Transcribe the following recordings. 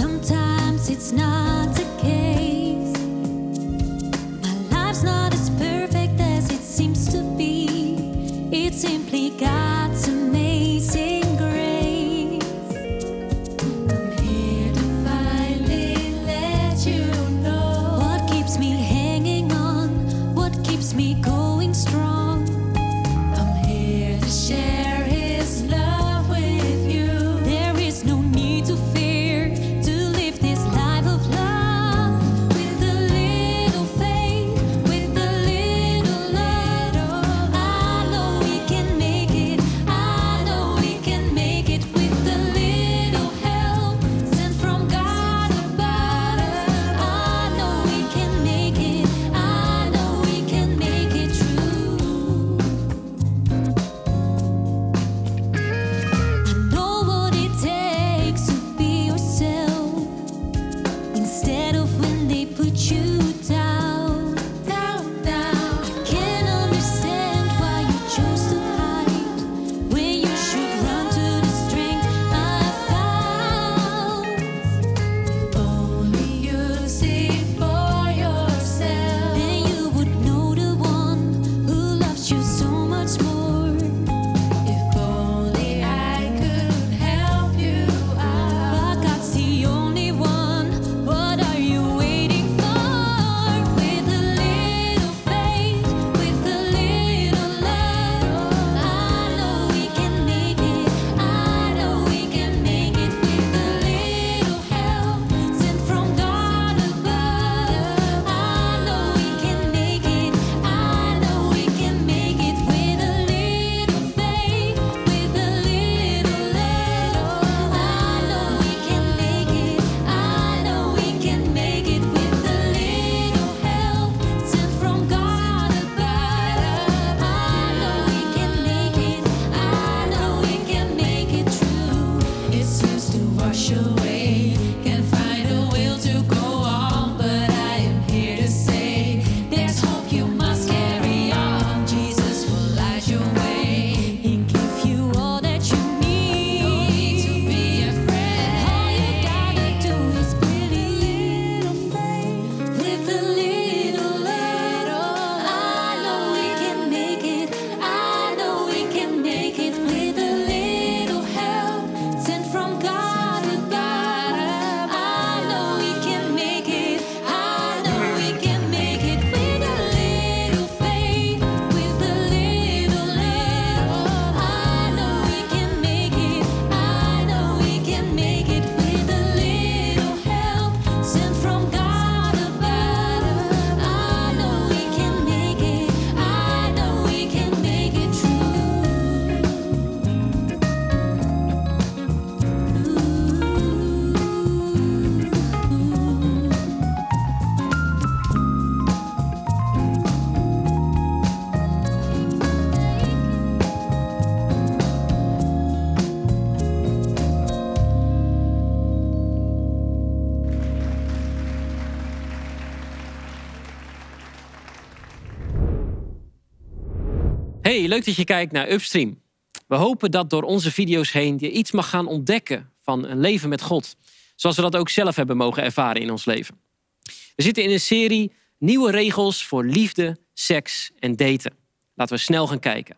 Sometimes it's not the case. My life's not as perfect as it seems to be. It's simply God's amazing grace. I'm here to finally let you know what keeps me hanging on, what keeps me going strong. I'm here to share His love with you. There is no need to fear. Hey, leuk dat je kijkt naar Upstream. We hopen dat door onze video's heen je iets mag gaan ontdekken van een leven met God. Zoals we dat ook zelf hebben mogen ervaren in ons leven. We zitten in een serie Nieuwe Regels voor Liefde, Seks en Daten. Laten we snel gaan kijken.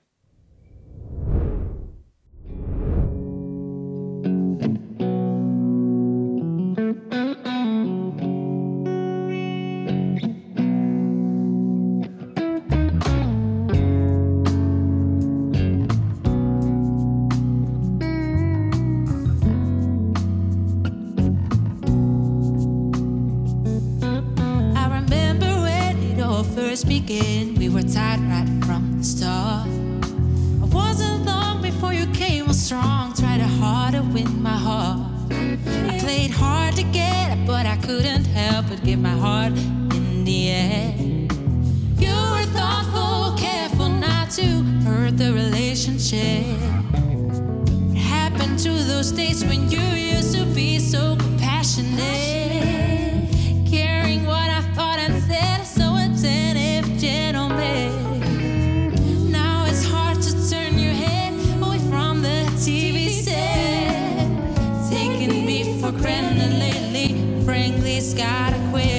Begin. We were tied right from the start. I wasn't long before you came on strong. Tried hard to win my heart. I played hard to get it, but I couldn't help but give my heart in the end. You were thoughtful, careful not to hurt the relationship. What happened to those days when you used to be so passionate, caring what I thought and said, so attentive. Now it's hard to turn your head away from the TV set, taking me for granted lately. baby's gotta quit.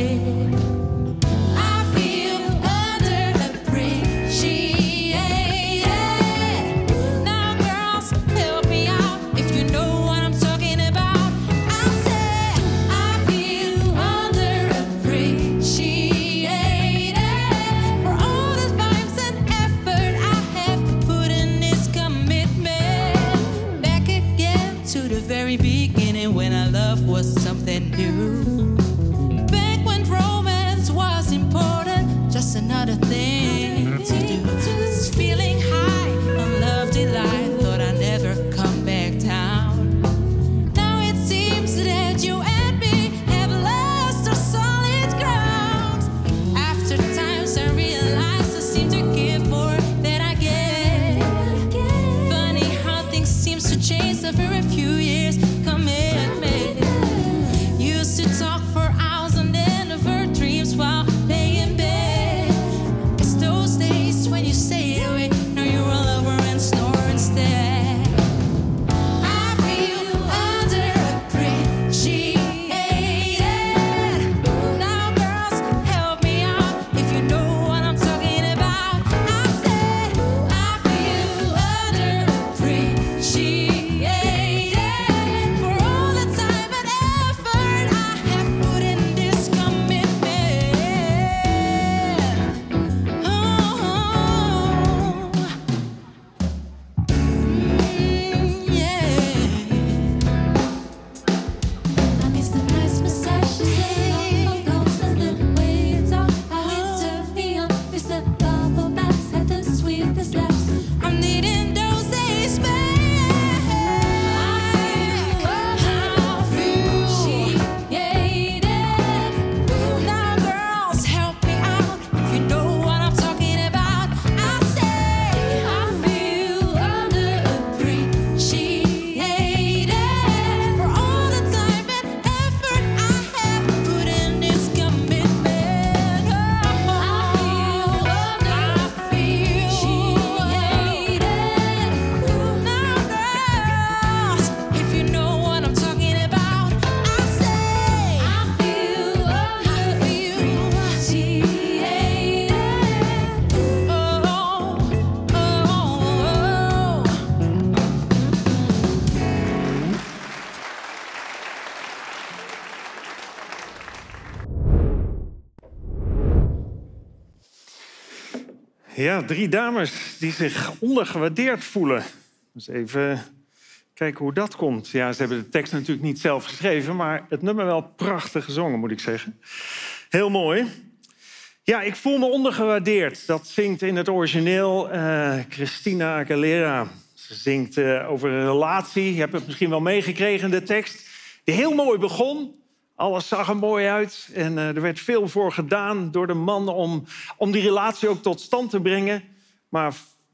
Ja, 3 dames die zich ondergewaardeerd voelen. Dus even kijken hoe dat komt. Ja, ze hebben de tekst natuurlijk niet zelf geschreven, maar het nummer wel prachtig gezongen, moet ik zeggen. Heel mooi. Ja, ik voel me ondergewaardeerd. Dat zingt in het origineel Christina Aguilera. Ze zingt over een relatie. Je hebt het misschien wel meegekregen, de tekst. Die heel mooi begon. Alles zag er mooi uit en er werd veel voor gedaan door de man om die relatie ook tot stand te brengen. Maar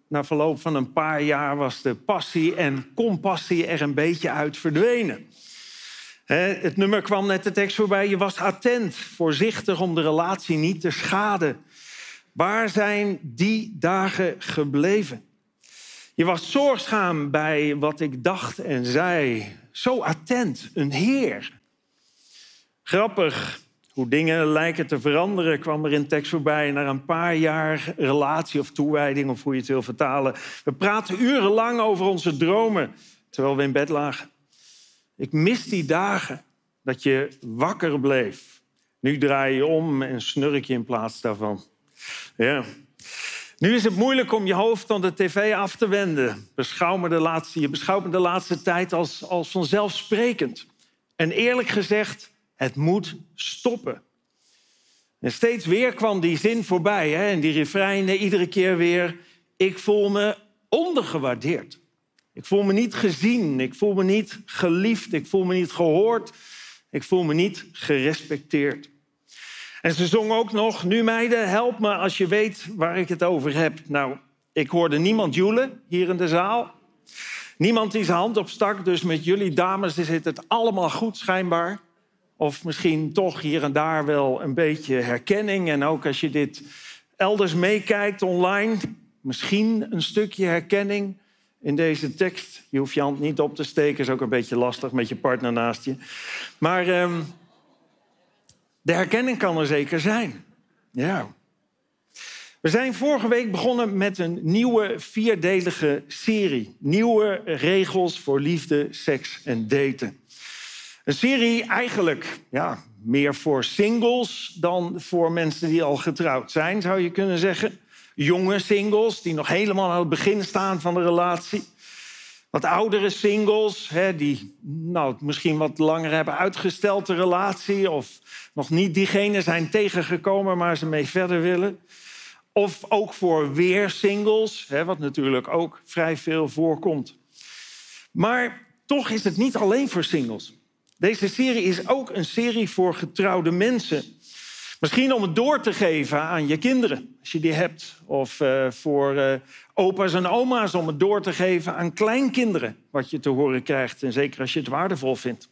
na verloop van een paar jaar was de passie en compassie er een beetje uit verdwenen. Het nummer kwam net de tekst voorbij. Je was attent, voorzichtig om de relatie niet te schaden. Waar zijn die dagen gebleven? Je was zorgzaam bij wat ik dacht en zei. Zo attent, een heer. Grappig, hoe dingen lijken te veranderen, kwam er in tekst voorbij. Na een paar jaar relatie of toewijding, of hoe je het wil vertalen. We praten urenlang over onze dromen, terwijl we in bed lagen. Ik mis die dagen dat je wakker bleef. Nu draai je om en snurk je in plaats daarvan. Ja. Nu is het moeilijk om je hoofd van de tv af te wenden. Je beschouwt me de laatste tijd als vanzelfsprekend. En eerlijk gezegd, het moet stoppen. En steeds weer kwam die zin voorbij. Hè? En die refreinen iedere keer weer. Ik voel me ondergewaardeerd. Ik voel me niet gezien. Ik voel me niet geliefd. Ik voel me niet gehoord. Ik voel me niet gerespecteerd. En ze zong ook nog. Nu meiden, help me als je weet waar ik het over heb. Nou, ik hoorde niemand joelen hier in de zaal. Niemand die zijn hand opstak. Dus met jullie dames is het allemaal goed schijnbaar. Of misschien toch hier en daar wel een beetje herkenning. En ook als je dit elders meekijkt online, misschien een stukje herkenning in deze tekst. Je hoeft je hand niet op te steken, is ook een beetje lastig met je partner naast je. Maar De herkenning kan er zeker zijn. Ja. We zijn vorige week begonnen met een nieuwe vierdelige serie. Nieuwe regels voor liefde, seks en daten. Een serie eigenlijk meer voor singles dan voor mensen die al getrouwd zijn, zou je kunnen zeggen. Jonge singles die nog helemaal aan het begin staan van de relatie. Wat oudere singles, die het misschien wat langer hebben uitgesteld de relatie, of nog niet diegene zijn tegengekomen waar ze mee verder willen. Of ook voor weer singles, wat natuurlijk ook vrij veel voorkomt. Maar toch is het niet alleen voor singles. Deze serie is ook een serie voor getrouwde mensen. Misschien om het door te geven aan je kinderen, als je die hebt. Of voor opa's en oma's om het door te geven aan kleinkinderen, wat je te horen krijgt. En zeker als je het waardevol vindt.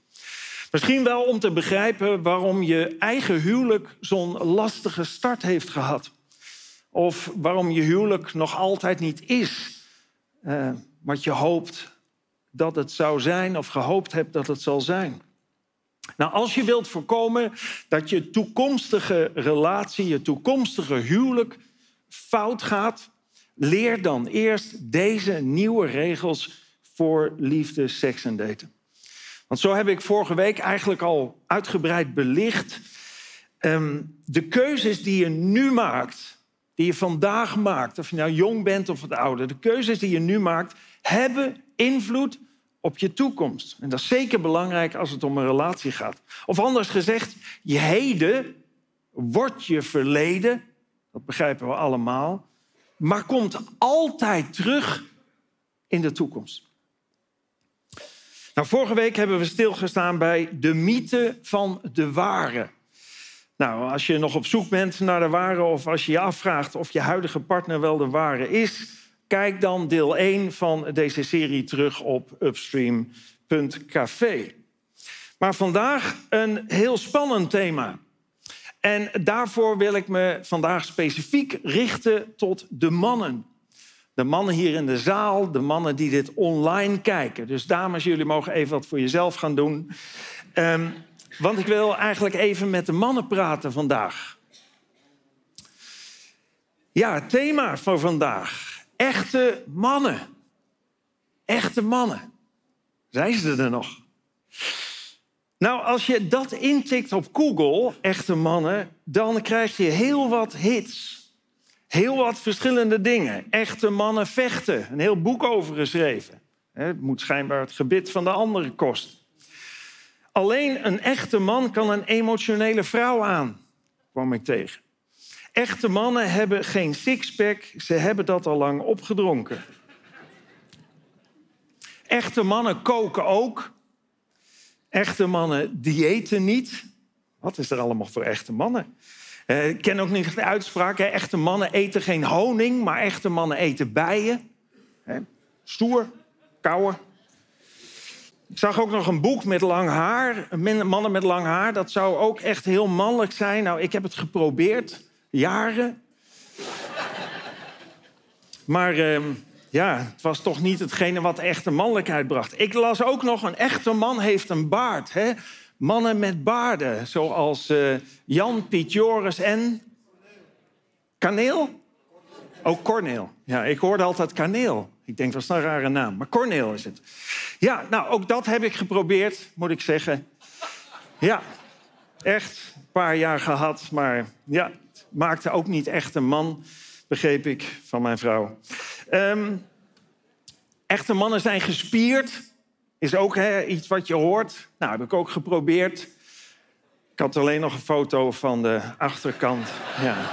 Misschien wel om te begrijpen waarom je eigen huwelijk zo'n lastige start heeft gehad. Of waarom je huwelijk nog altijd niet is wat je hoopt dat het zou zijn of gehoopt hebt dat het zal zijn. Nou, als je wilt voorkomen dat je toekomstige relatie, je toekomstige huwelijk fout gaat, leer dan eerst deze nieuwe regels voor liefde, seks en daten. Want zo heb ik vorige week eigenlijk al uitgebreid belicht. De keuzes die je nu maakt, die je vandaag maakt, of je nou jong bent of wat ouder, de keuzes die je nu maakt, hebben invloed op je toekomst. En dat is zeker belangrijk als het om een relatie gaat. Of anders gezegd, je heden wordt je verleden, dat begrijpen we allemaal, maar komt altijd terug in de toekomst. Nou, vorige week hebben we stilgestaan bij de mythe van de ware. Nou, als je nog op zoek bent naar de ware, of als je je afvraagt of je huidige partner wel de ware is, kijk dan deel 1 van deze serie terug op upstream.café. Maar vandaag een heel spannend thema. En daarvoor wil ik me vandaag specifiek richten tot de mannen. De mannen hier in de zaal, de mannen die dit online kijken. Dus dames, jullie mogen even wat voor jezelf gaan doen. Want ik wil eigenlijk even met de mannen praten vandaag. Ja, het thema van vandaag. Echte mannen. Echte mannen. Zijn ze er nog? Nou, als je dat intikt op Google, echte mannen, dan krijg je heel wat hits. Heel wat verschillende dingen. Echte mannen vechten. Een heel boek over geschreven. Het moet schijnbaar het gebit van de andere kosten. Alleen een echte man kan een emotionele vrouw aan, kwam ik tegen. Echte mannen hebben geen sixpack, ze hebben dat al lang opgedronken. Echte mannen koken ook. Echte mannen diëten niet. Wat is er allemaal voor echte mannen? Ik ken ook niet de uitspraak, hè? Echte mannen eten geen honing, maar echte mannen eten bijen. Hè? Stoer, kauwen. Ik zag ook nog een boek met lang haar. Mannen met lang haar, dat zou ook echt heel mannelijk zijn. Nou, ik heb het geprobeerd. Jaren. Maar het was toch niet hetgene wat echte mannelijkheid bracht. Ik las ook nog, een echte man heeft een baard. Hè? Mannen met baarden, zoals Jan, Piet, Joris en... Kaneel? Ook Corneel. Ja, ik hoorde altijd Kaneel. Ik denk, dat is een rare naam, maar Corneel is het. Ja, nou, ook dat heb ik geprobeerd, moet ik zeggen. Ja, echt een paar jaar gehad, maar ja, het maakte ook niet echt een man, begreep ik van mijn vrouw. Echte mannen zijn gespierd, is ook iets wat je hoort. Nou, heb ik ook geprobeerd. Ik had alleen nog een foto van de achterkant, ja.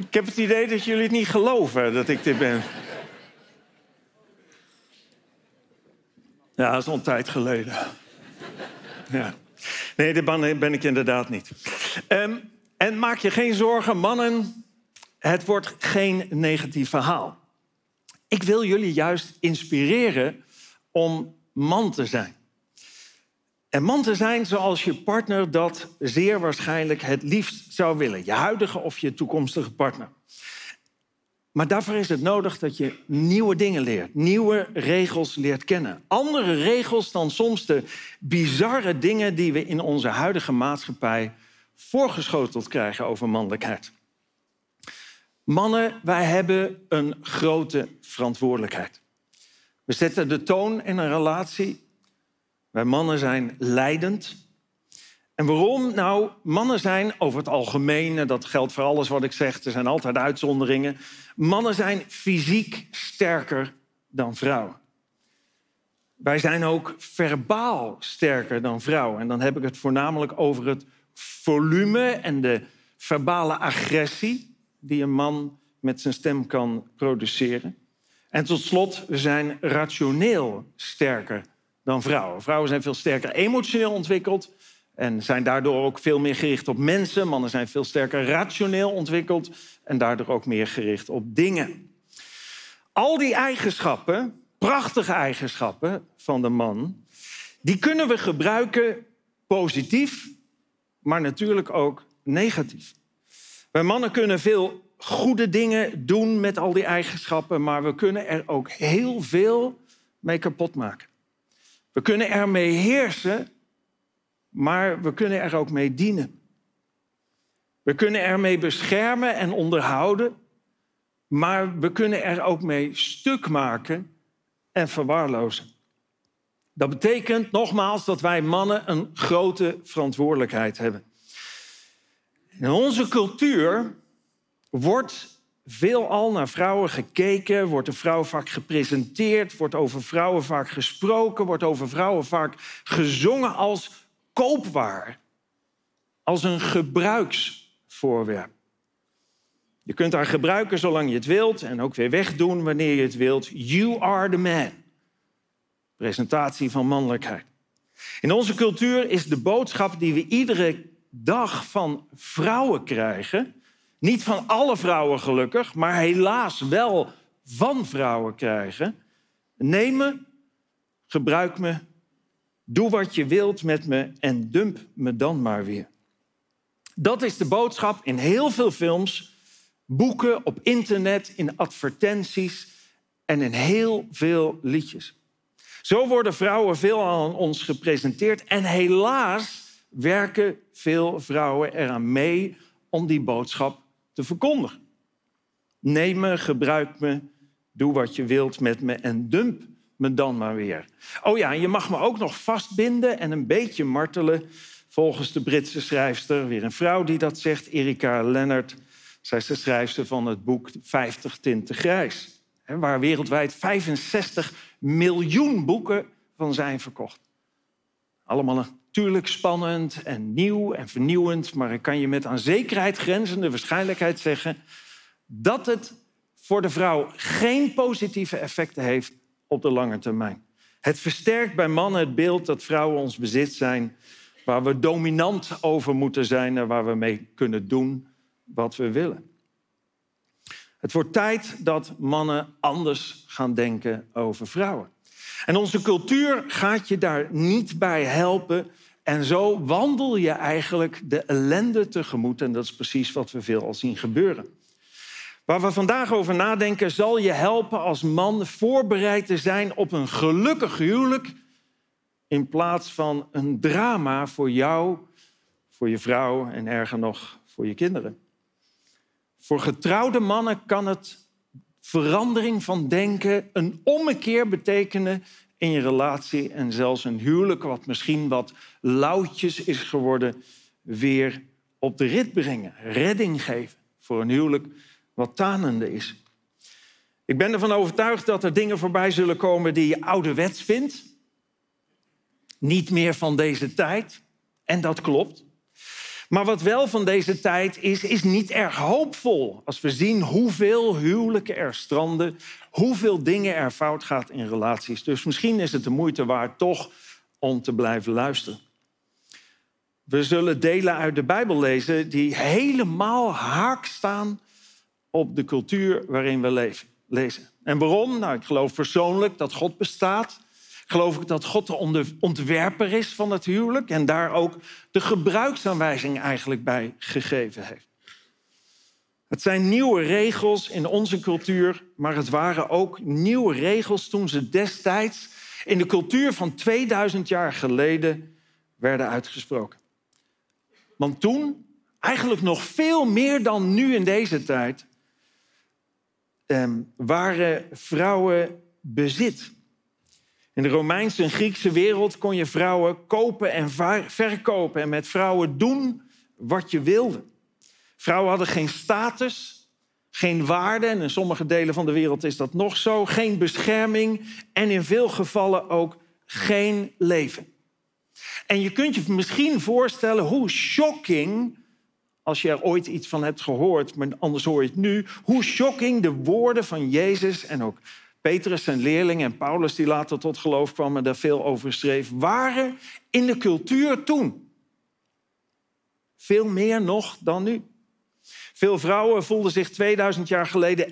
Ik heb het idee dat jullie het niet geloven dat ik dit ben. Ja, dat is al een tijd geleden. Ja. Nee, dit ben ik inderdaad niet. En maak je geen zorgen, mannen. Het wordt geen negatief verhaal. Ik wil jullie juist inspireren om man te zijn. En man te zijn zoals je partner dat zeer waarschijnlijk het liefst zou willen. Je huidige of je toekomstige partner. Maar daarvoor is het nodig dat je nieuwe dingen leert. Nieuwe regels leert kennen. Andere regels dan soms de bizarre dingen die we in onze huidige maatschappij voorgeschoteld krijgen over mannelijkheid. Mannen, wij hebben een grote verantwoordelijkheid. We zetten de toon in een relatie. Wij mannen zijn leidend. En waarom? Nou, mannen zijn over het algemeen, en dat geldt voor alles wat ik zeg, er zijn altijd uitzonderingen, mannen zijn fysiek sterker dan vrouwen. Wij zijn ook verbaal sterker dan vrouwen. En dan heb ik het voornamelijk over het volume en de verbale agressie die een man met zijn stem kan produceren. En tot slot, we zijn rationeel sterker dan vrouwen. Vrouwen zijn veel sterker emotioneel ontwikkeld en zijn daardoor ook veel meer gericht op mensen. Mannen zijn veel sterker rationeel ontwikkeld en daardoor ook meer gericht op dingen. Al die eigenschappen, prachtige eigenschappen van de man, die kunnen we gebruiken positief, maar natuurlijk ook negatief. Wij mannen kunnen veel goede dingen doen met al die eigenschappen, maar we kunnen er ook heel veel mee kapot maken. We kunnen ermee heersen, maar we kunnen er ook mee dienen. We kunnen ermee beschermen en onderhouden, maar we kunnen er ook mee stuk maken en verwaarlozen. Dat betekent nogmaals dat wij mannen een grote verantwoordelijkheid hebben. In onze cultuur wordt veelal naar vrouwen gekeken, wordt de vrouw vaak gepresenteerd, wordt over vrouwen vaak gesproken, wordt over vrouwen vaak gezongen als koopwaar, als een gebruiksvoorwerp. Je kunt haar gebruiken zolang je het wilt en ook weer wegdoen wanneer je het wilt. You are the man. Presentatie van mannelijkheid. In onze cultuur is de boodschap die we iedere dag van vrouwen krijgen, niet van alle vrouwen gelukkig, maar helaas wel van vrouwen krijgen: neem me, gebruik me, doe wat je wilt met me en dump me dan maar weer. Dat is de boodschap in heel veel films, boeken, op internet, in advertenties en in heel veel liedjes. Zo worden vrouwen veelal aan ons gepresenteerd en helaas werken veel vrouwen eraan mee om die boodschap te verkondigen. Neem me, gebruik me, doe wat je wilt met me en dump me dan maar weer. Oh ja, en je mag me ook nog vastbinden en een beetje martelen. Volgens de Britse schrijfster, weer een vrouw die dat zegt, Erika Leonard. Zij is de schrijfster van het boek 50 Tinten Grijs. Waar wereldwijd 65 miljoen boeken van zijn verkocht. Allemaal natuurlijk spannend en nieuw en vernieuwend, maar ik kan je met aan zekerheid grenzende waarschijnlijkheid zeggen dat het voor de vrouw geen positieve effecten heeft op de lange termijn. Het versterkt bij mannen het beeld dat vrouwen ons bezit zijn, waar we dominant over moeten zijn en waar we mee kunnen doen wat we willen. Het wordt tijd dat mannen anders gaan denken over vrouwen. En onze cultuur gaat je daar niet bij helpen. En zo wandel je eigenlijk de ellende tegemoet. En dat is precies wat we veel al zien gebeuren. Waar we vandaag over nadenken, zal je helpen als man voorbereid te zijn op een gelukkig huwelijk, in plaats van een drama voor jou, voor je vrouw en erger nog voor je kinderen. Voor getrouwde mannen kan het verandering van denken een ommekeer betekenen in je relatie en zelfs een huwelijk wat misschien wat lauwtjes is geworden weer op de rit brengen. Redding geven voor een huwelijk wat tanende is. Ik ben ervan overtuigd dat er dingen voorbij zullen komen die je ouderwets vindt. Niet meer van deze tijd. En dat klopt. Maar wat wel van deze tijd is, is niet erg hoopvol. Als we zien hoeveel huwelijken er stranden, hoeveel dingen er fout gaat in relaties. Dus misschien is het de moeite waard toch om te blijven luisteren. We zullen delen uit de Bijbel lezen die helemaal haak staan op de cultuur waarin we leven. En waarom? Nou, ik geloof persoonlijk dat God bestaat. Geloof ik dat God de ontwerper is van het huwelijk en daar ook de gebruiksaanwijzing eigenlijk bij gegeven heeft. Het zijn nieuwe regels in onze cultuur, maar het waren ook nieuwe regels toen ze destijds in de cultuur van 2000 jaar geleden werden uitgesproken. Want toen, eigenlijk nog veel meer dan nu in deze tijd, waren vrouwen bezit. In de Romeinse en Griekse wereld kon je vrouwen kopen en verkopen en met vrouwen doen wat je wilde. Vrouwen hadden geen status, geen waarde, en in sommige delen van de wereld is dat nog zo, geen bescherming en in veel gevallen ook geen leven. En je kunt je misschien voorstellen hoe shocking, als je er ooit iets van hebt gehoord, maar anders hoor je het nu, hoe shocking de woorden van Jezus en ook Petrus zijn leerling en Paulus, die later tot geloof kwam en daar veel over schreef, waren in de cultuur toen. Veel meer nog dan nu. Veel vrouwen voelden zich 2000 jaar geleden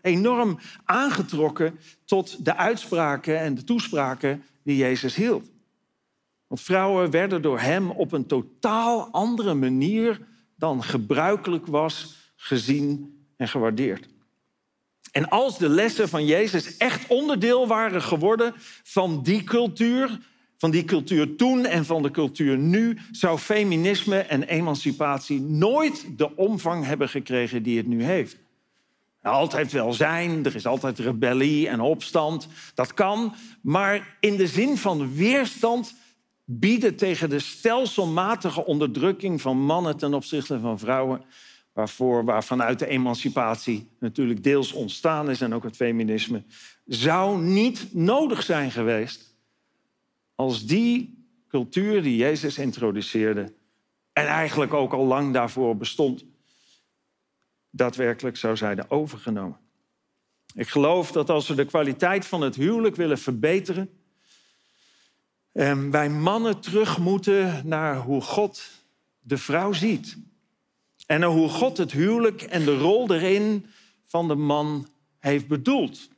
enorm aangetrokken tot de uitspraken en de toespraken die Jezus hield. Want vrouwen werden door hem op een totaal andere manier dan gebruikelijk was gezien en gewaardeerd. En als de lessen van Jezus echt onderdeel waren geworden van die cultuur toen en van de cultuur nu, zou feminisme en emancipatie nooit de omvang hebben gekregen die het nu heeft. Altijd wel zijn, er is altijd rebellie en opstand, dat kan. Maar in de zin van weerstand bieden tegen de stelselmatige onderdrukking van mannen ten opzichte van vrouwen, waarvanuit de emancipatie natuurlijk deels ontstaan is en ook het feminisme, zou niet nodig zijn geweest als die cultuur die Jezus introduceerde en eigenlijk ook al lang daarvoor bestond, daadwerkelijk zou zijn overgenomen. Ik geloof dat als we de kwaliteit van het huwelijk willen verbeteren, wij mannen terug moeten naar hoe God de vrouw ziet. En naar hoe God het huwelijk en de rol erin van de man heeft bedoeld.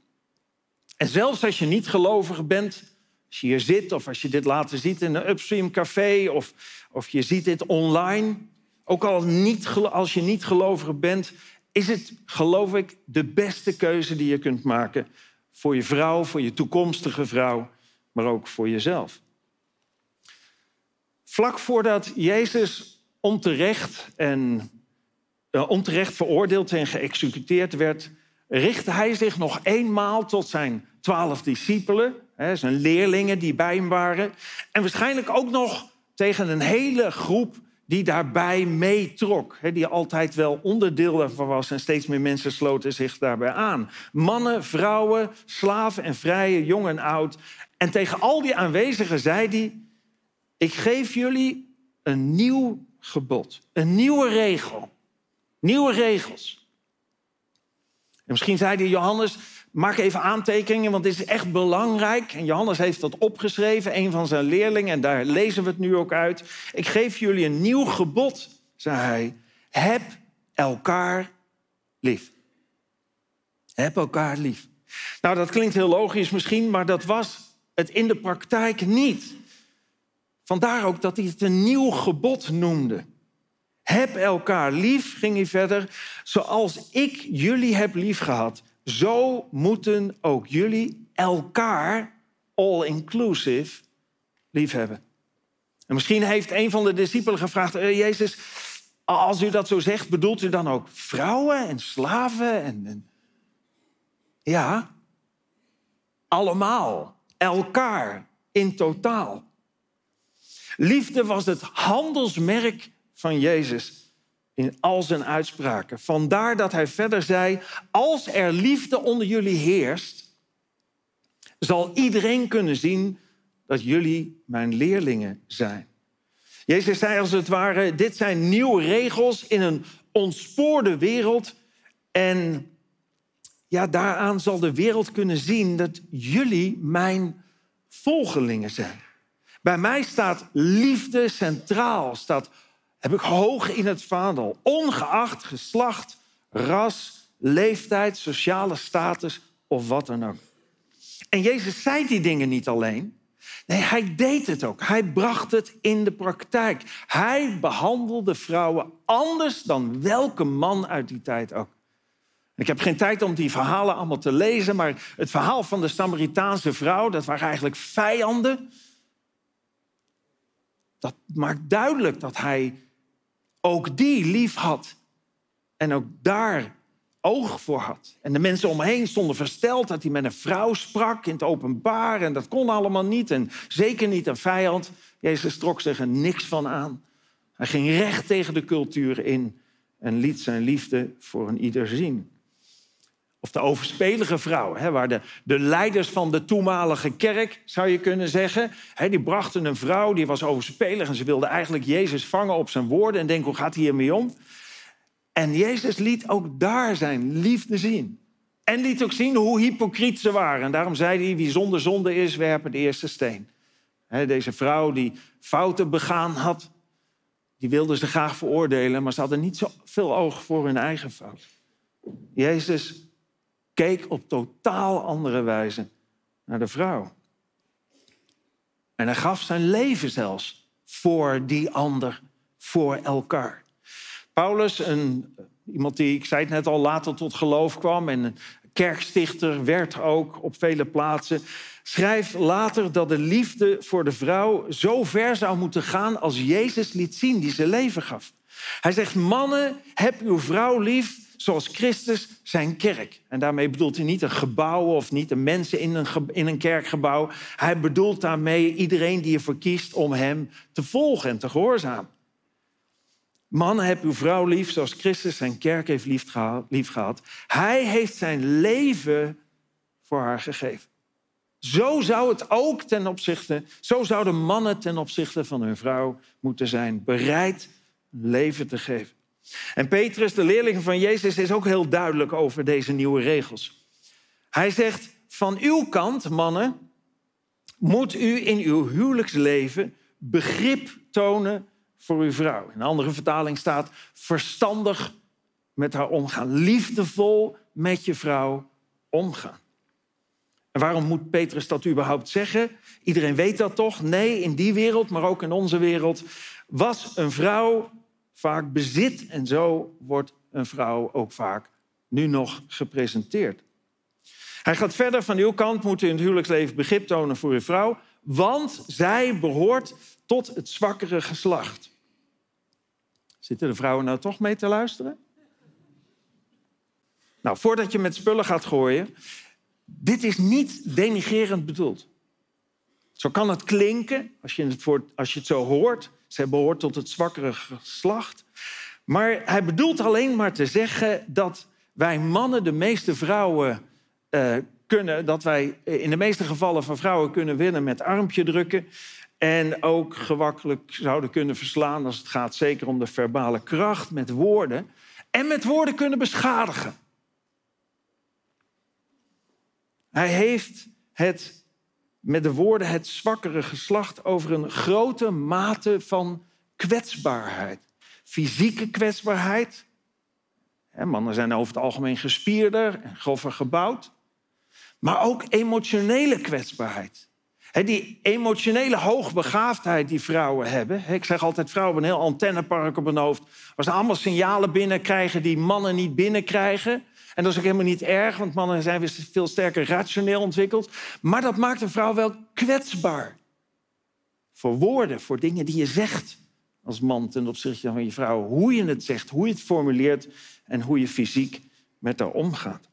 En zelfs als je niet gelovig bent, als je hier zit of als je dit later ziet in een Upstream café of je ziet dit online, ook al niet, als je niet gelovig bent, is het, geloof ik, de beste keuze die je kunt maken voor je vrouw, voor je toekomstige vrouw, maar ook voor jezelf. Vlak voordat Jezus onterecht veroordeeld en geëxecuteerd werd, richtte hij zich nog eenmaal tot zijn 12 discipelen, zijn leerlingen die bij hem waren, en waarschijnlijk ook nog tegen een hele groep die daarbij meetrok, die altijd wel onderdeel daarvan was en steeds meer mensen sloten zich daarbij aan. Mannen, vrouwen, slaven en vrije, jong en oud. En tegen al die aanwezigen zei hij: ik geef jullie een nieuw gebod, een nieuwe regel, nieuwe regels. En misschien zei hij, Johannes, maak even aantekeningen, want dit is echt belangrijk. En Johannes heeft dat opgeschreven, een van zijn leerlingen, en daar lezen we het nu ook uit. Ik geef jullie een nieuw gebod, zei hij. Heb elkaar lief. Heb elkaar lief. Nou, dat klinkt heel logisch misschien, maar dat was het in de praktijk niet. Vandaar ook dat hij het een nieuw gebod noemde. Heb elkaar lief, ging hij verder. Zoals ik jullie heb lief gehad, zo moeten ook jullie elkaar, all-inclusive, lief hebben. En misschien heeft een van de discipelen gevraagd: Jezus, als u dat zo zegt, bedoelt u dan ook vrouwen en slaven? Ja, allemaal, elkaar, in totaal. Liefde was het handelsmerk van Jezus in al zijn uitspraken. Vandaar dat hij verder zei: als er liefde onder jullie heerst, zal iedereen kunnen zien dat jullie mijn leerlingen zijn. Jezus zei als het ware: dit zijn nieuwe regels in een ontspoorde wereld. En ja, daaraan zal de wereld kunnen zien dat jullie mijn volgelingen zijn. Bij mij staat liefde centraal, heb ik hoog in het vaandel. Ongeacht geslacht, ras, leeftijd, sociale status of wat dan ook. En Jezus zei die dingen niet alleen. Nee, hij deed het ook. Hij bracht het in de praktijk. Hij behandelde vrouwen anders dan welke man uit die tijd ook. Ik heb geen tijd om die verhalen allemaal te lezen, maar het verhaal van de Samaritaanse vrouw, dat waren eigenlijk vijanden. Dat maakt duidelijk dat hij ook die lief had en ook daar oog voor had. En de mensen omheen stonden versteld dat hij met een vrouw sprak in het openbaar. En dat kon allemaal niet. En zeker niet een vijand. Jezus trok zich er niks van aan. Hij ging recht tegen de cultuur in en liet zijn liefde voor een ieder zien. Of de overspelige vrouw, hè, waar de leiders van de toenmalige kerk, zou je kunnen zeggen. Hè, die brachten een vrouw, die was overspelig en ze wilde eigenlijk Jezus vangen op zijn woorden en denken, hoe gaat hij hiermee om? En Jezus liet ook daar zijn liefde zien. En liet ook zien hoe hypocriet ze waren. En daarom zei hij, wie zonder zonde is, werpen de eerste steen. Deze vrouw die fouten begaan had, die wilden ze graag veroordelen, maar ze hadden niet zoveel oog voor hun eigen fout. Jezus keek op totaal andere wijze naar de vrouw. En hij gaf zijn leven zelfs voor die ander, voor elkaar. Paulus, iemand die, ik zei het net al, later tot geloof kwam en een kerkstichter werd ook op vele plaatsen, schrijft later dat de liefde voor de vrouw zo ver zou moeten gaan als Jezus liet zien die zijn leven gaf. Hij zegt, mannen, heb uw vrouw lief zoals Christus zijn kerk. En daarmee bedoelt hij niet een gebouw of niet de mensen in een kerkgebouw. Hij bedoelt daarmee iedereen die ervoor kiest om hem te volgen en te gehoorzamen. Mannen, heb uw vrouw lief zoals Christus zijn kerk heeft lief gehad. Hij heeft zijn leven voor haar gegeven. Zo zouden mannen ten opzichte van hun vrouw moeten zijn. Bereid een leven te geven. En Petrus, de leerling van Jezus, is ook heel duidelijk over deze nieuwe regels. Hij zegt, van uw kant, mannen, moet u in uw huwelijksleven begrip tonen voor uw vrouw. In een andere vertaling staat, verstandig met haar omgaan. Liefdevol met je vrouw omgaan. En waarom moet Petrus dat überhaupt zeggen? Iedereen weet dat toch? Nee, in die wereld, maar ook in onze wereld, was een vrouw vaak bezit. En zo wordt een vrouw ook vaak nu nog gepresenteerd. Hij gaat verder, van uw kant moet u in het huwelijksleven begrip tonen voor uw vrouw, want zij behoort tot het zwakkere geslacht. Zitten de vrouwen nou toch mee te luisteren? Nou, voordat je met spullen gaat gooien, dit is niet denigrerend bedoeld. Zo kan het klinken als je het zo hoort. Zij behoort tot het zwakkere geslacht. Maar hij bedoelt alleen maar te zeggen dat wij mannen de meeste vrouwen dat wij in de meeste gevallen van vrouwen kunnen winnen met armpje drukken. En ook gemakkelijk zouden kunnen verslaan als het gaat zeker om de verbale kracht met woorden. En met woorden kunnen beschadigen. Hij heeft het met de woorden het zwakkere geslacht over een grote mate van kwetsbaarheid. Fysieke kwetsbaarheid. Mannen zijn over het algemeen gespierder en grover gebouwd. Maar ook emotionele kwetsbaarheid. Die emotionele hoogbegaafdheid die vrouwen hebben. Ik zeg altijd, vrouwen hebben een heel antennepark op hun hoofd. Als ze allemaal signalen binnenkrijgen die mannen niet binnenkrijgen. En dat is ook helemaal niet erg, want mannen zijn weer veel sterker rationeel ontwikkeld. Maar dat maakt een vrouw wel kwetsbaar. Voor woorden, voor dingen die je zegt als man ten opzichte van je vrouw. Hoe je het zegt, hoe je het formuleert en hoe je fysiek met haar omgaat.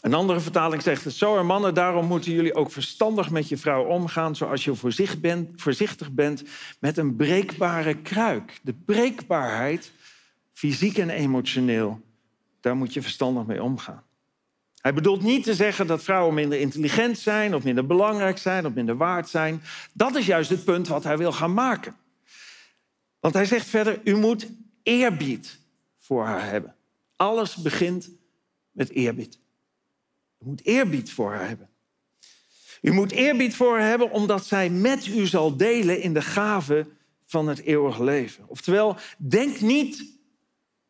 Een andere vertaling zegt het zo. En mannen, daarom moeten jullie ook verstandig met je vrouw omgaan, zoals je voorzichtig bent met een breekbare kruik. De breekbaarheid, fysiek en emotioneel, daar moet je verstandig mee omgaan. Hij bedoelt niet te zeggen dat vrouwen minder intelligent zijn, of minder belangrijk zijn, of minder waard zijn. Dat is juist het punt wat hij wil gaan maken. Want hij zegt verder, u moet eerbied voor haar hebben. Alles begint met eerbied. U moet eerbied voor haar hebben. U moet eerbied voor haar hebben omdat zij met u zal delen in de gave van het eeuwige leven. Oftewel, denk niet,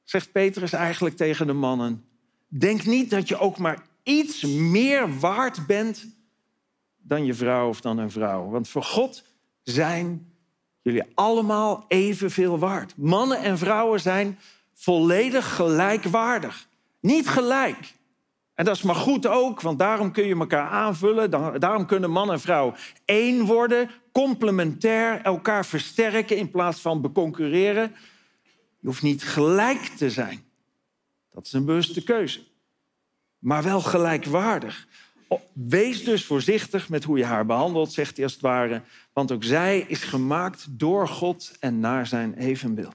zegt Petrus eigenlijk tegen de mannen, denk niet dat je ook maar iets meer waard bent dan je vrouw of dan een vrouw. Want voor God zijn jullie allemaal evenveel waard. Mannen en vrouwen zijn volledig gelijkwaardig. Niet gelijk. En dat is maar goed ook, want daarom kun je elkaar aanvullen. Daarom kunnen man en vrouw één worden, complementair, elkaar versterken in plaats van beconcurreren. Je hoeft niet gelijk te zijn. Dat is een bewuste keuze. Maar wel gelijkwaardig. Wees dus voorzichtig met hoe je haar behandelt, zegt hij als het ware. Want ook zij is gemaakt door God en naar zijn evenbeeld.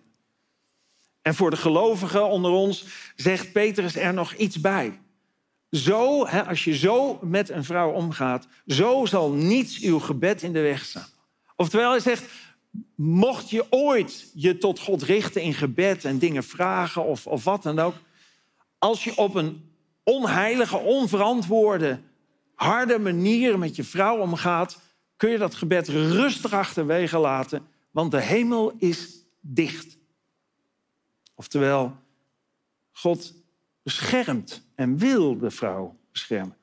En voor de gelovigen onder ons zegt Petrus er nog iets bij. Zo, als je zo met een vrouw omgaat, zo zal niets uw gebed in de weg staan. Oftewel, hij zegt, mocht je ooit je tot God richten in gebed en dingen vragen of wat dan ook. Als je op een onheilige, onverantwoorde, harde manier met je vrouw omgaat, kun je dat gebed rustig achterwege laten, want de hemel is dicht. Oftewel, God beschermt en wil de vrouw beschermen.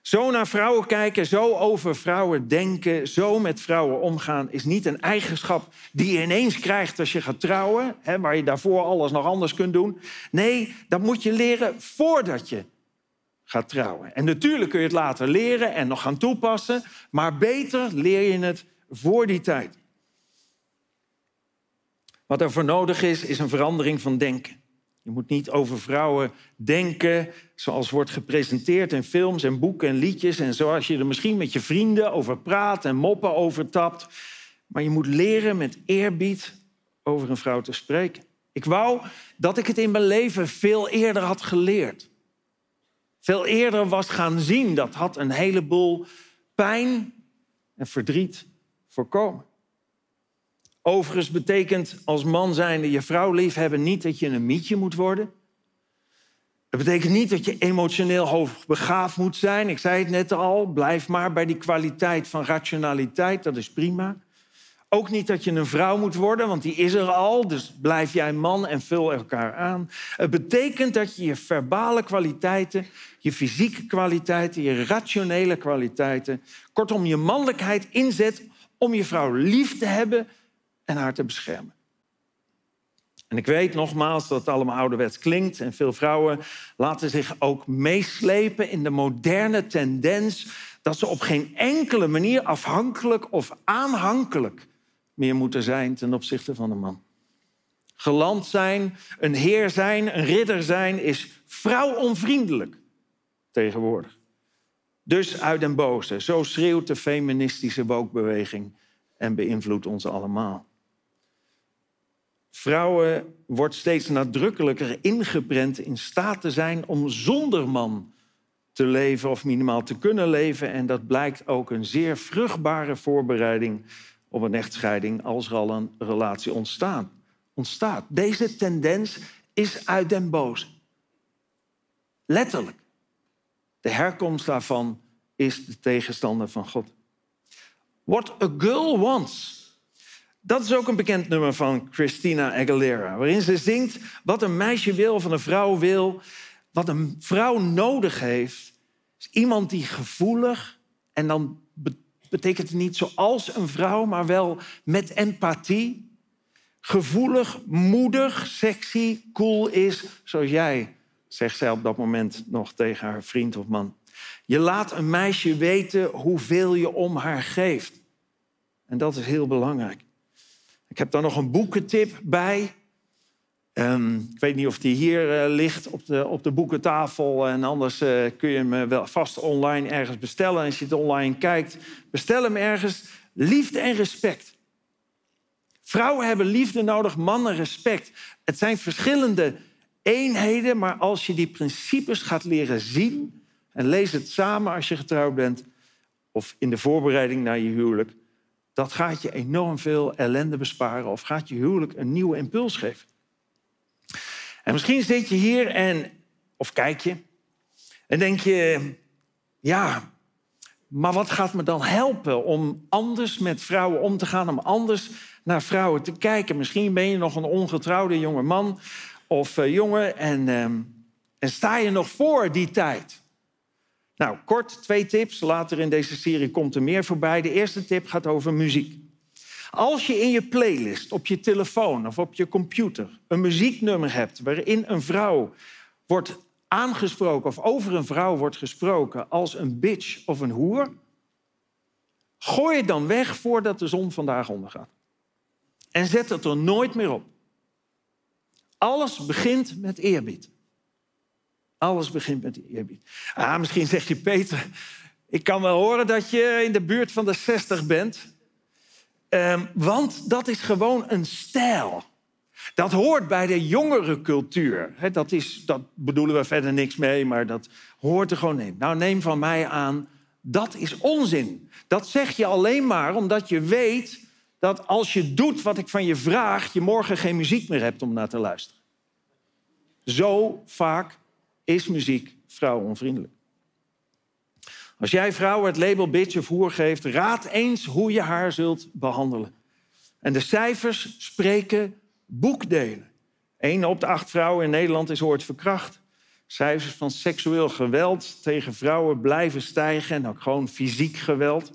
Zo naar vrouwen kijken, zo over vrouwen denken, zo met vrouwen omgaan is niet een eigenschap die je ineens krijgt als je gaat trouwen, hè, waar je daarvoor alles nog anders kunt doen. Nee, dat moet je leren voordat je gaat trouwen. En natuurlijk kun je het later leren en nog gaan toepassen, maar beter leer je het voor die tijd. Wat er voor nodig is, is een verandering van denken. Je moet niet over vrouwen denken zoals wordt gepresenteerd in films en boeken en liedjes en zoals je er misschien met je vrienden over praat en moppen over tapt. Maar je moet leren met eerbied over een vrouw te spreken. Ik wou dat ik het in mijn leven veel eerder had geleerd. Veel eerder was gaan zien. Dat had een heleboel pijn en verdriet voorkomen. Overigens betekent als man zijnde je vrouw liefhebben niet dat je een mietje moet worden. Dat betekent niet dat je emotioneel hoogbegaafd moet zijn. Ik zei het net al, blijf maar bij die kwaliteit van rationaliteit, dat is prima. Ook niet dat je een vrouw moet worden, want die is er al. Dus blijf jij man en vul elkaar aan. Het betekent dat je je verbale kwaliteiten, je fysieke kwaliteiten, je rationele kwaliteiten, kortom je mannelijkheid inzet om je vrouw lief te hebben en haar te beschermen. En ik weet nogmaals dat het allemaal ouderwets klinkt. En veel vrouwen laten zich ook meeslepen in de moderne tendens dat ze op geen enkele manier afhankelijk of aanhankelijk meer moeten zijn ten opzichte van een man. Galant zijn, een heer zijn, een ridder zijn is vrouwonvriendelijk tegenwoordig. Dus uit den boze. Zo schreeuwt de feministische wokebeweging en beïnvloedt ons allemaal. Vrouwen wordt steeds nadrukkelijker ingeprent in staat te zijn om zonder man te leven of minimaal te kunnen leven. En dat blijkt ook een zeer vruchtbare voorbereiding op een echtscheiding als er al een relatie ontstaat. Deze tendens is uit den boze. Letterlijk. De herkomst daarvan is de tegenstander van God. What a Girl Wants. Dat is ook een bekend nummer van Christina Aguilera, waarin ze zingt wat een meisje wil, van een vrouw wil. Wat een vrouw nodig heeft, is iemand die gevoelig, en dan betekent het niet zoals een vrouw, maar wel met empathie. Gevoelig, moedig, sexy, cool is, zoals jij, zegt zij op dat moment nog tegen haar vriend of man. Je laat een meisje weten hoeveel je om haar geeft. En dat is heel belangrijk. Ik heb daar nog een boekentip bij. Ik weet niet of die hier ligt op de boekentafel. En anders kun je hem wel vast online ergens bestellen. En als je het online kijkt, bestel hem ergens. Liefde en respect. Vrouwen hebben liefde nodig, mannen respect. Het zijn verschillende eenheden, maar als je die principes gaat leren zien, en lees het samen als je getrouwd bent of in de voorbereiding naar je huwelijk, dat gaat je enorm veel ellende besparen of gaat je huwelijk een nieuwe impuls geven. En misschien zit je hier of kijk je en denk je, ja, maar wat gaat me dan helpen om anders met vrouwen om te gaan, om anders naar vrouwen te kijken? Misschien ben je nog een ongetrouwde jonge man of jongen en sta je nog voor die tijd. Nou, kort, 2 tips. Later in deze serie komt er meer voorbij. De eerste tip gaat over muziek. Als je in je playlist op je telefoon of op je computer een muzieknummer hebt waarin een vrouw wordt aangesproken of over een vrouw wordt gesproken als een bitch of een hoer, gooi het dan weg voordat de zon vandaag ondergaat. En zet het er nooit meer op. Alles begint met eerbied. Alles begint met eerbied. Ah, misschien zegt je, Peter, ik kan wel horen dat je in de buurt van de 60 bent. Want dat is gewoon een stijl. Dat hoort bij de jongere cultuur. He, dat bedoelen we verder niks mee, maar dat hoort er gewoon in. Nou, neem van mij aan, dat is onzin. Dat zeg je alleen maar omdat je weet dat als je doet wat ik van je vraag, je morgen geen muziek meer hebt om naar te luisteren. Zo vaak is muziek vrouwonvriendelijk. Als jij vrouwen het label bitch of hoer geeft, raad eens hoe je haar zult behandelen. En de cijfers spreken boekdelen. 1 op de 8 vrouwen in Nederland is ooit verkracht. Cijfers van seksueel geweld tegen vrouwen blijven stijgen en ook gewoon fysiek geweld.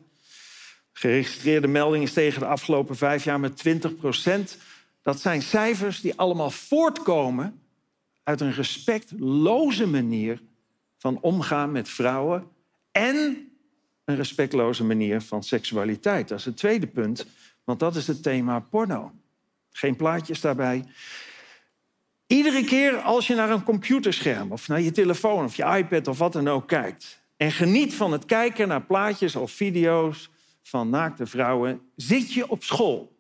Geregistreerde meldingen stegen de afgelopen 5 jaar met 20%. Dat zijn cijfers die allemaal voortkomen uit een respectloze manier van omgaan met vrouwen en een respectloze manier van seksualiteit. Dat is het tweede punt, want dat is het thema porno. Geen plaatjes daarbij. Iedere keer als je naar een computerscherm of naar je telefoon of je iPad of wat dan ook kijkt en geniet van het kijken naar plaatjes of video's van naakte vrouwen, zit je op school.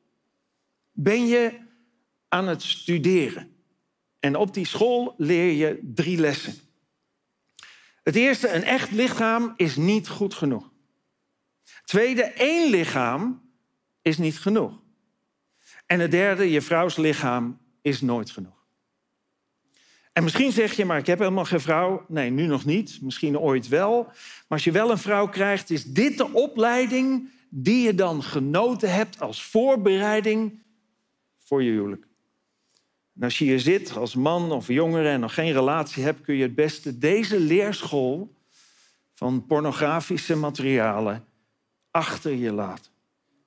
Ben je aan het studeren. En op die school leer je 3 lessen. Het eerste, een echt lichaam is niet goed genoeg. Het tweede, 1 lichaam is niet genoeg. En het derde, je vrouws lichaam is nooit genoeg. En misschien zeg je, maar ik heb helemaal geen vrouw. Nee, nu nog niet. Misschien ooit wel. Maar als je wel een vrouw krijgt, is dit de opleiding die je dan genoten hebt als voorbereiding voor je huwelijk. En als je hier zit als man of jongere en nog geen relatie hebt, kun je het beste deze leerschool van pornografische materialen achter je laten.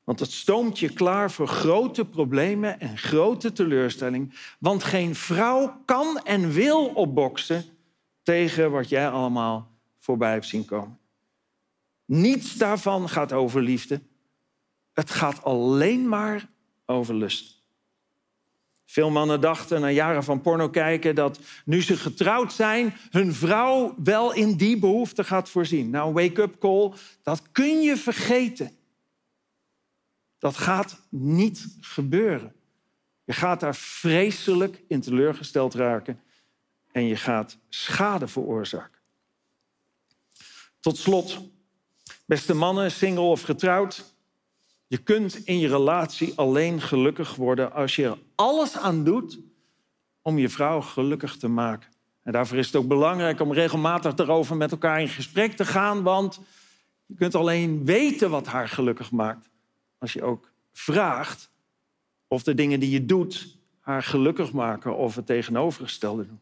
Want het stoomt je klaar voor grote problemen en grote teleurstelling. Want geen vrouw kan en wil opboksen tegen wat jij allemaal voorbij hebt zien komen. Niets daarvan gaat over liefde. Het gaat alleen maar over lust. Veel mannen dachten na jaren van porno kijken dat nu ze getrouwd zijn, hun vrouw wel in die behoefte gaat voorzien. Nou, wake-up call, dat kun je vergeten. Dat gaat niet gebeuren. Je gaat daar vreselijk in teleurgesteld raken en je gaat schade veroorzaken. Tot slot, beste mannen, single of getrouwd, je kunt in je relatie alleen gelukkig worden als je er alles aan doet om je vrouw gelukkig te maken. En daarvoor is het ook belangrijk om regelmatig daarover met elkaar in gesprek te gaan, want je kunt alleen weten wat haar gelukkig maakt als je ook vraagt of de dingen die je doet haar gelukkig maken of het tegenovergestelde doen.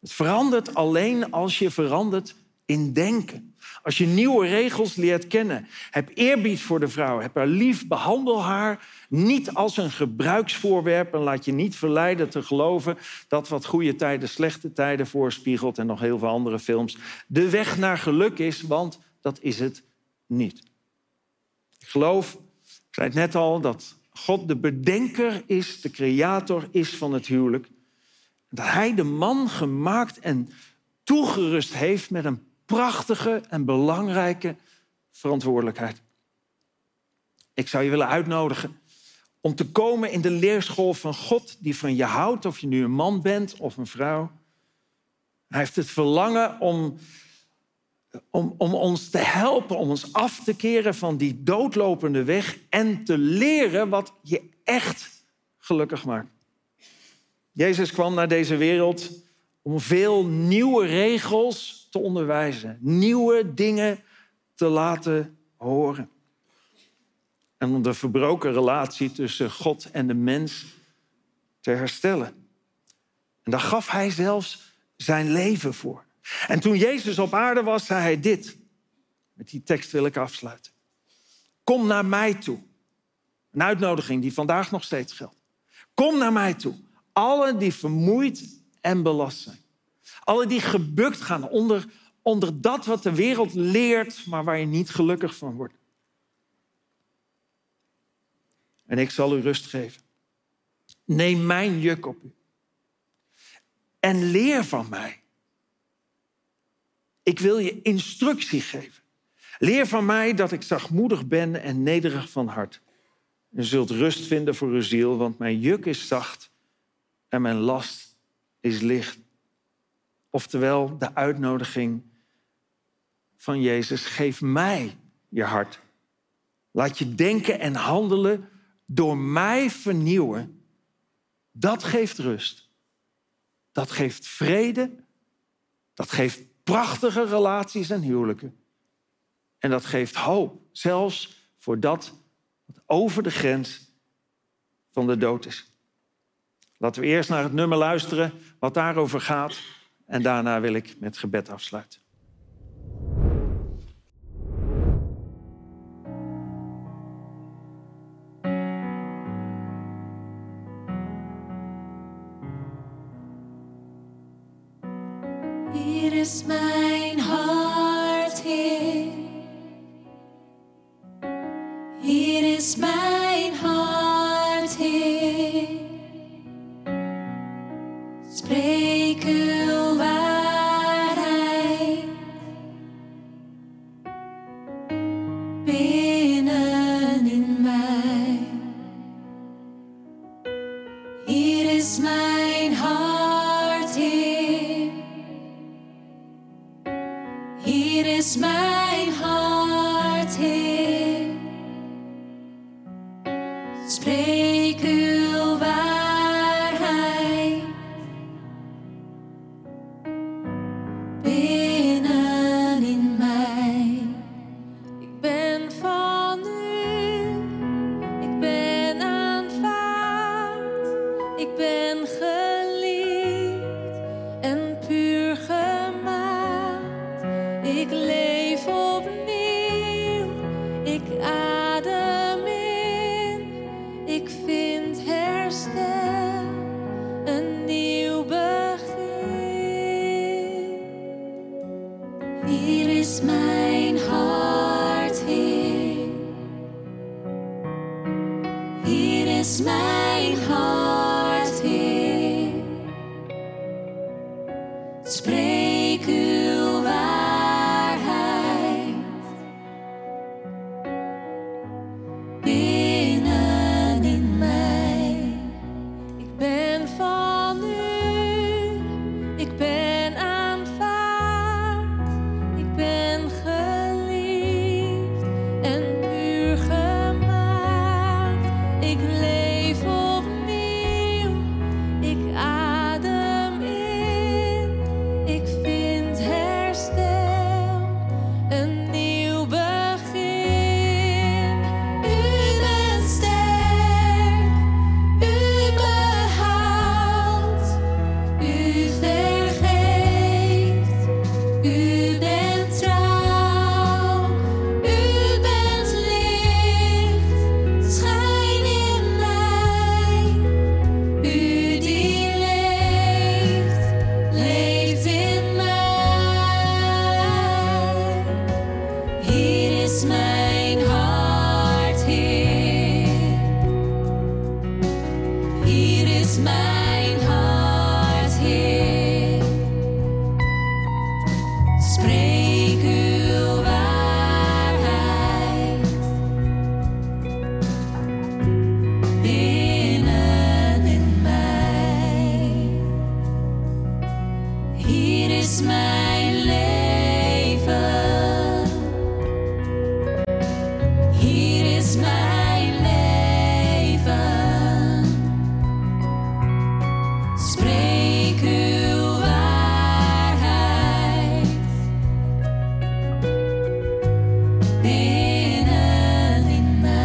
Het verandert alleen als je verandert in denken. Als je nieuwe regels leert kennen, heb eerbied voor de vrouw, heb haar lief, behandel haar niet als een gebruiksvoorwerp en laat je niet verleiden te geloven dat wat goede tijden slechte tijden voorspiegelt en nog heel veel andere films de weg naar geluk is, want dat is het niet. Ik geloof, ik zei het net al, dat God de bedenker is, de creator is van het huwelijk. Dat hij de man gemaakt en toegerust heeft met een prachtige en belangrijke verantwoordelijkheid. Ik zou je willen uitnodigen om te komen in de leerschool van God die van je houdt, of je nu een man bent of een vrouw. Hij heeft het verlangen om ons te helpen, om ons af te keren van die doodlopende weg en te leren wat je echt gelukkig maakt. Jezus kwam naar deze wereld om veel nieuwe regels te onderwijzen, nieuwe dingen te laten horen. En om de verbroken relatie tussen God en de mens te herstellen. En daar gaf hij zelfs zijn leven voor. En toen Jezus op aarde was, zei hij dit. Met die tekst wil ik afsluiten. Kom naar mij toe. Een uitnodiging die vandaag nog steeds geldt. Kom naar mij toe. Allen die vermoeid en belast zijn. Allen die gebukt gaan onder dat wat de wereld leert, maar waar je niet gelukkig van wordt. En ik zal u rust geven. Neem mijn juk op u. En leer van mij. Ik wil je instructie geven. Leer van mij dat ik zachtmoedig ben en nederig van hart. U zult rust vinden voor uw ziel, want mijn juk is zacht en mijn last is licht. Oftewel, de uitnodiging van Jezus, geef mij je hart. Laat je denken en handelen door mij vernieuwen. Dat geeft rust. Dat geeft vrede. Dat geeft prachtige relaties en huwelijken. En dat geeft hoop, zelfs voor dat wat over de grens van de dood is. Laten we eerst naar het nummer luisteren, wat daarover gaat. En daarna wil ik met gebed afsluiten. Hier is mijn hart, Heer. Hier is mijn hart, Heer. Spreek uw waarheid binnen in mij. Hier is mijn hart, Heer. Hier is mijn hart, Heer. Spreek uw waarheid binnen in mij. Ik ben van u, ik ben aanvaard, ik ben geliefd en puur gemaakt. Ik leef opnieuw, ik adem in, ik vind herstel, een nieuw begin. Hier is mijn hart, Heer. Hier is mijn hart, Heer. Spreek uw waarheid binnen in mij. Ik ben van u, ik ben aanvaard, ik ben geliefd en puur gemaakt. Ik leef opnieuw, ik adem in, ik vind herstel, een nieuw begin. U bent sterk, u behoudt, u vergeeft, u bent trouw, u bent licht, schijn in mij, u die leeft, leeft in mij. Hier is mijn hart, Heer. Hier is mijn hart, Heer. Spreek uw waarheid binnen in mij. Hier is mijn leven. Hier is mijn leven. Spreek uw waarheid binnen in mij.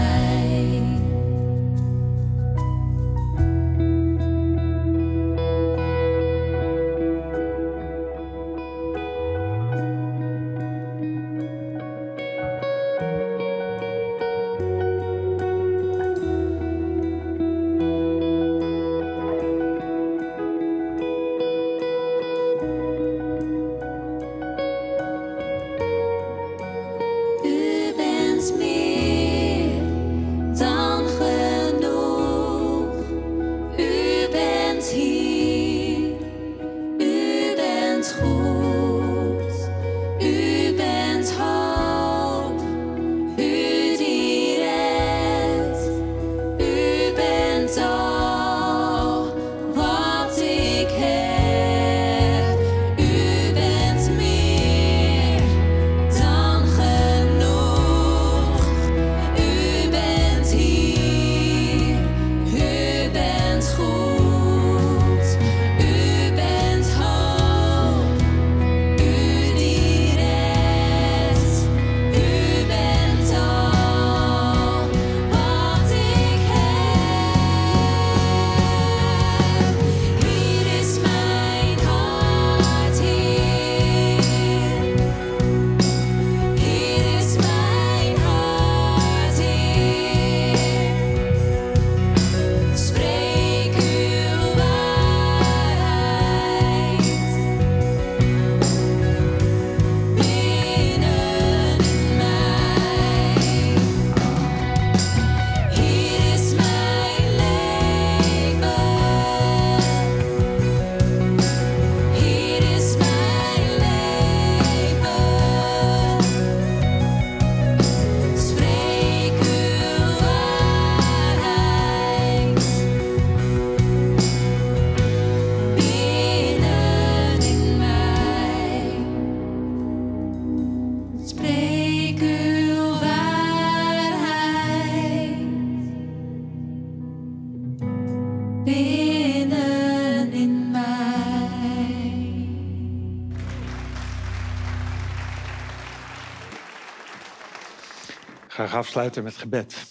graag afsluiten met gebed.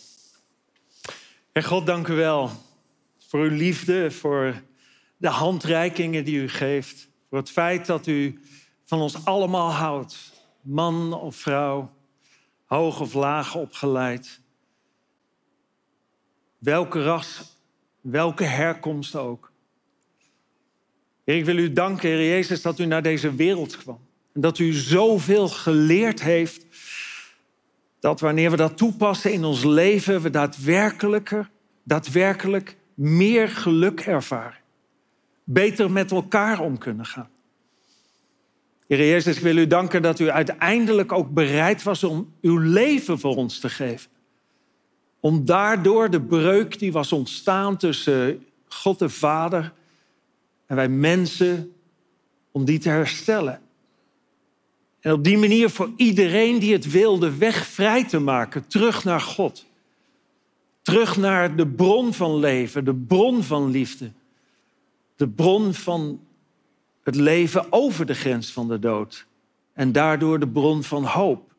En God, dank u wel voor uw liefde, voor de handreikingen die u geeft. Voor het feit dat u van ons allemaal houdt. Man of vrouw, hoog of laag opgeleid. Welke ras, welke herkomst ook. Heer, ik wil u danken, Heer Jezus, dat u naar deze wereld kwam. En dat u zoveel geleerd heeft. Dat wanneer we dat toepassen in ons leven, we daadwerkelijk meer geluk ervaren. Beter met elkaar om kunnen gaan. Heer Jezus, ik wil u danken dat u uiteindelijk ook bereid was om uw leven voor ons te geven. Om daardoor de breuk die was ontstaan tussen God de Vader en wij mensen, om die te herstellen. En op die manier voor iedereen die het wil de weg vrij te maken, terug naar God. Terug naar de bron van leven, de bron van liefde. De bron van het leven over de grens van de dood. En daardoor de bron van hoop.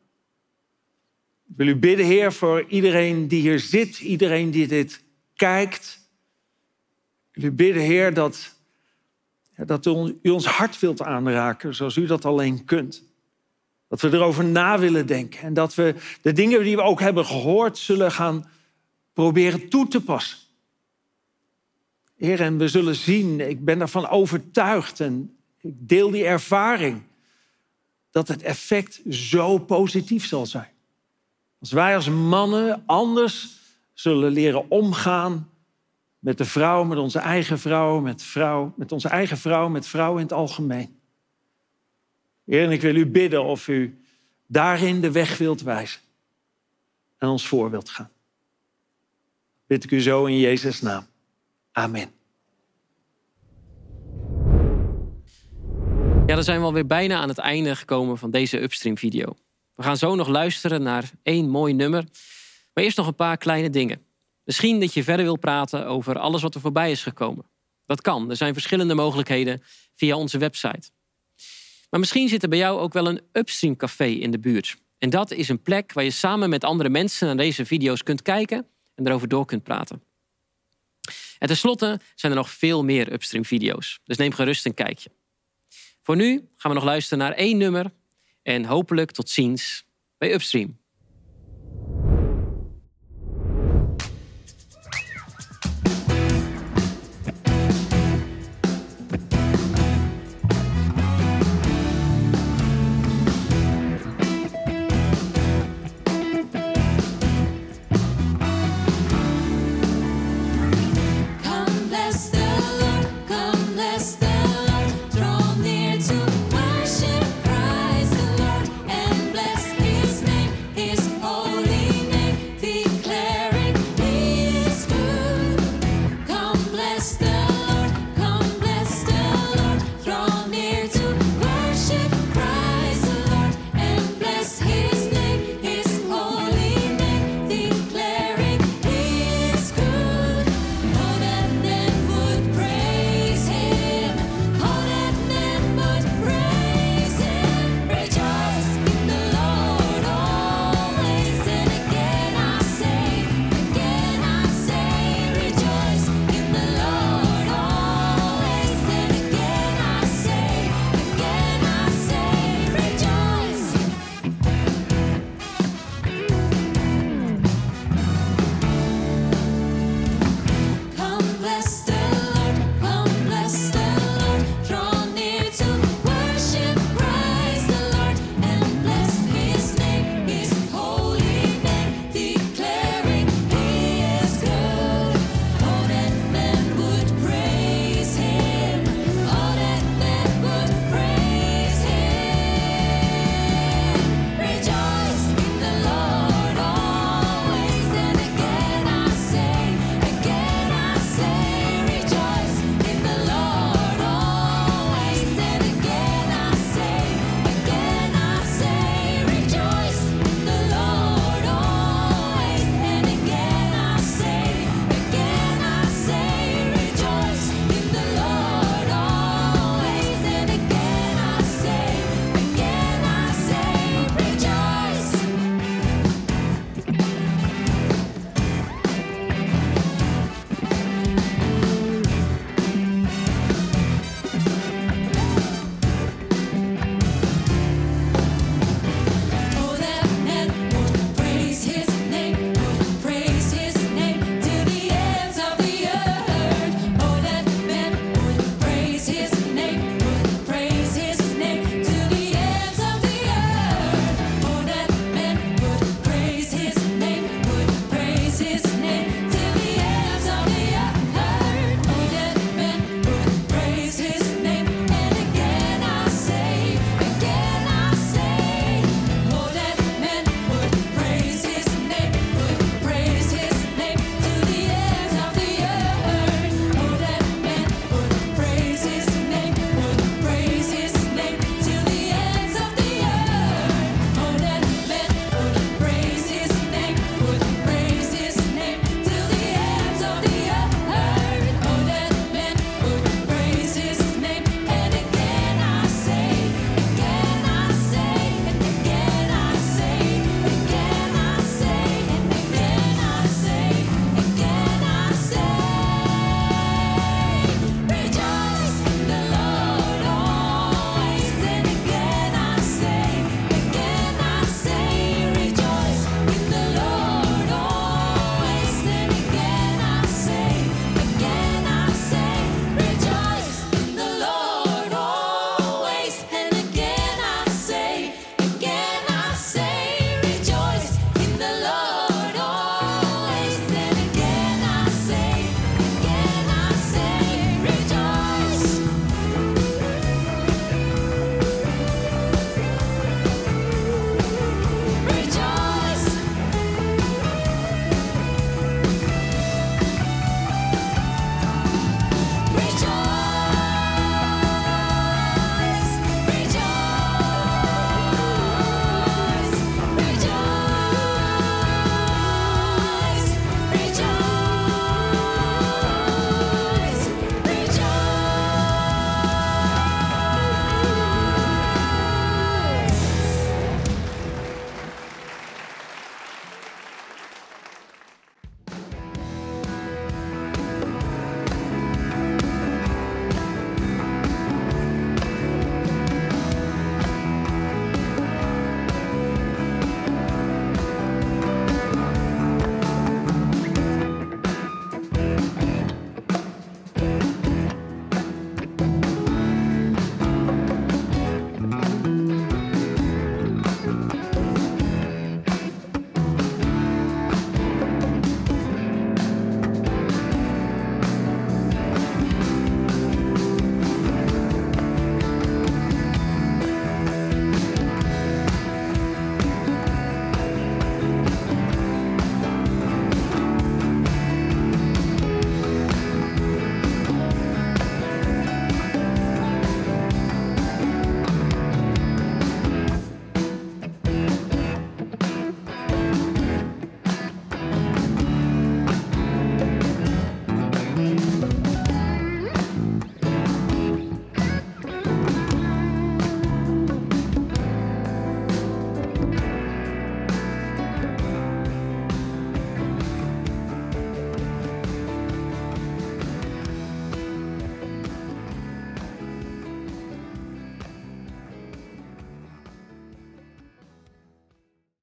Ik wil u bidden, Heer, voor iedereen die hier zit, iedereen die dit kijkt. Ik wil u bidden, Heer, dat u ons hart wilt aanraken zoals u dat alleen kunt. Dat we erover na willen denken. En dat we de dingen die we ook hebben gehoord zullen gaan proberen toe te passen. Heer, en we zullen zien, ik ben daarvan overtuigd en ik deel die ervaring, dat het effect zo positief zal zijn. Als wij als mannen anders zullen leren omgaan met de vrouw, met onze eigen vrouw, met vrouwen in het algemeen. Heer, en ik wil u bidden of u daarin de weg wilt wijzen en ons voor wilt gaan. Bid ik u zo in Jezus' naam. Amen. Ja, dan zijn we alweer bijna aan het einde gekomen van deze Upstream-video. We gaan zo nog luisteren naar één mooi nummer. Maar eerst nog een paar kleine dingen. Misschien dat je verder wil praten over alles wat er voorbij is gekomen. Dat kan. Er zijn verschillende mogelijkheden via onze website. Maar misschien zit er bij jou ook wel een Upstream-café in de buurt. En dat is een plek waar je samen met andere mensen naar deze video's kunt kijken en erover door kunt praten. En tenslotte zijn er nog veel meer Upstream-video's. Dus neem gerust een kijkje. Voor nu gaan we nog luisteren naar één nummer. En hopelijk tot ziens bij Upstream.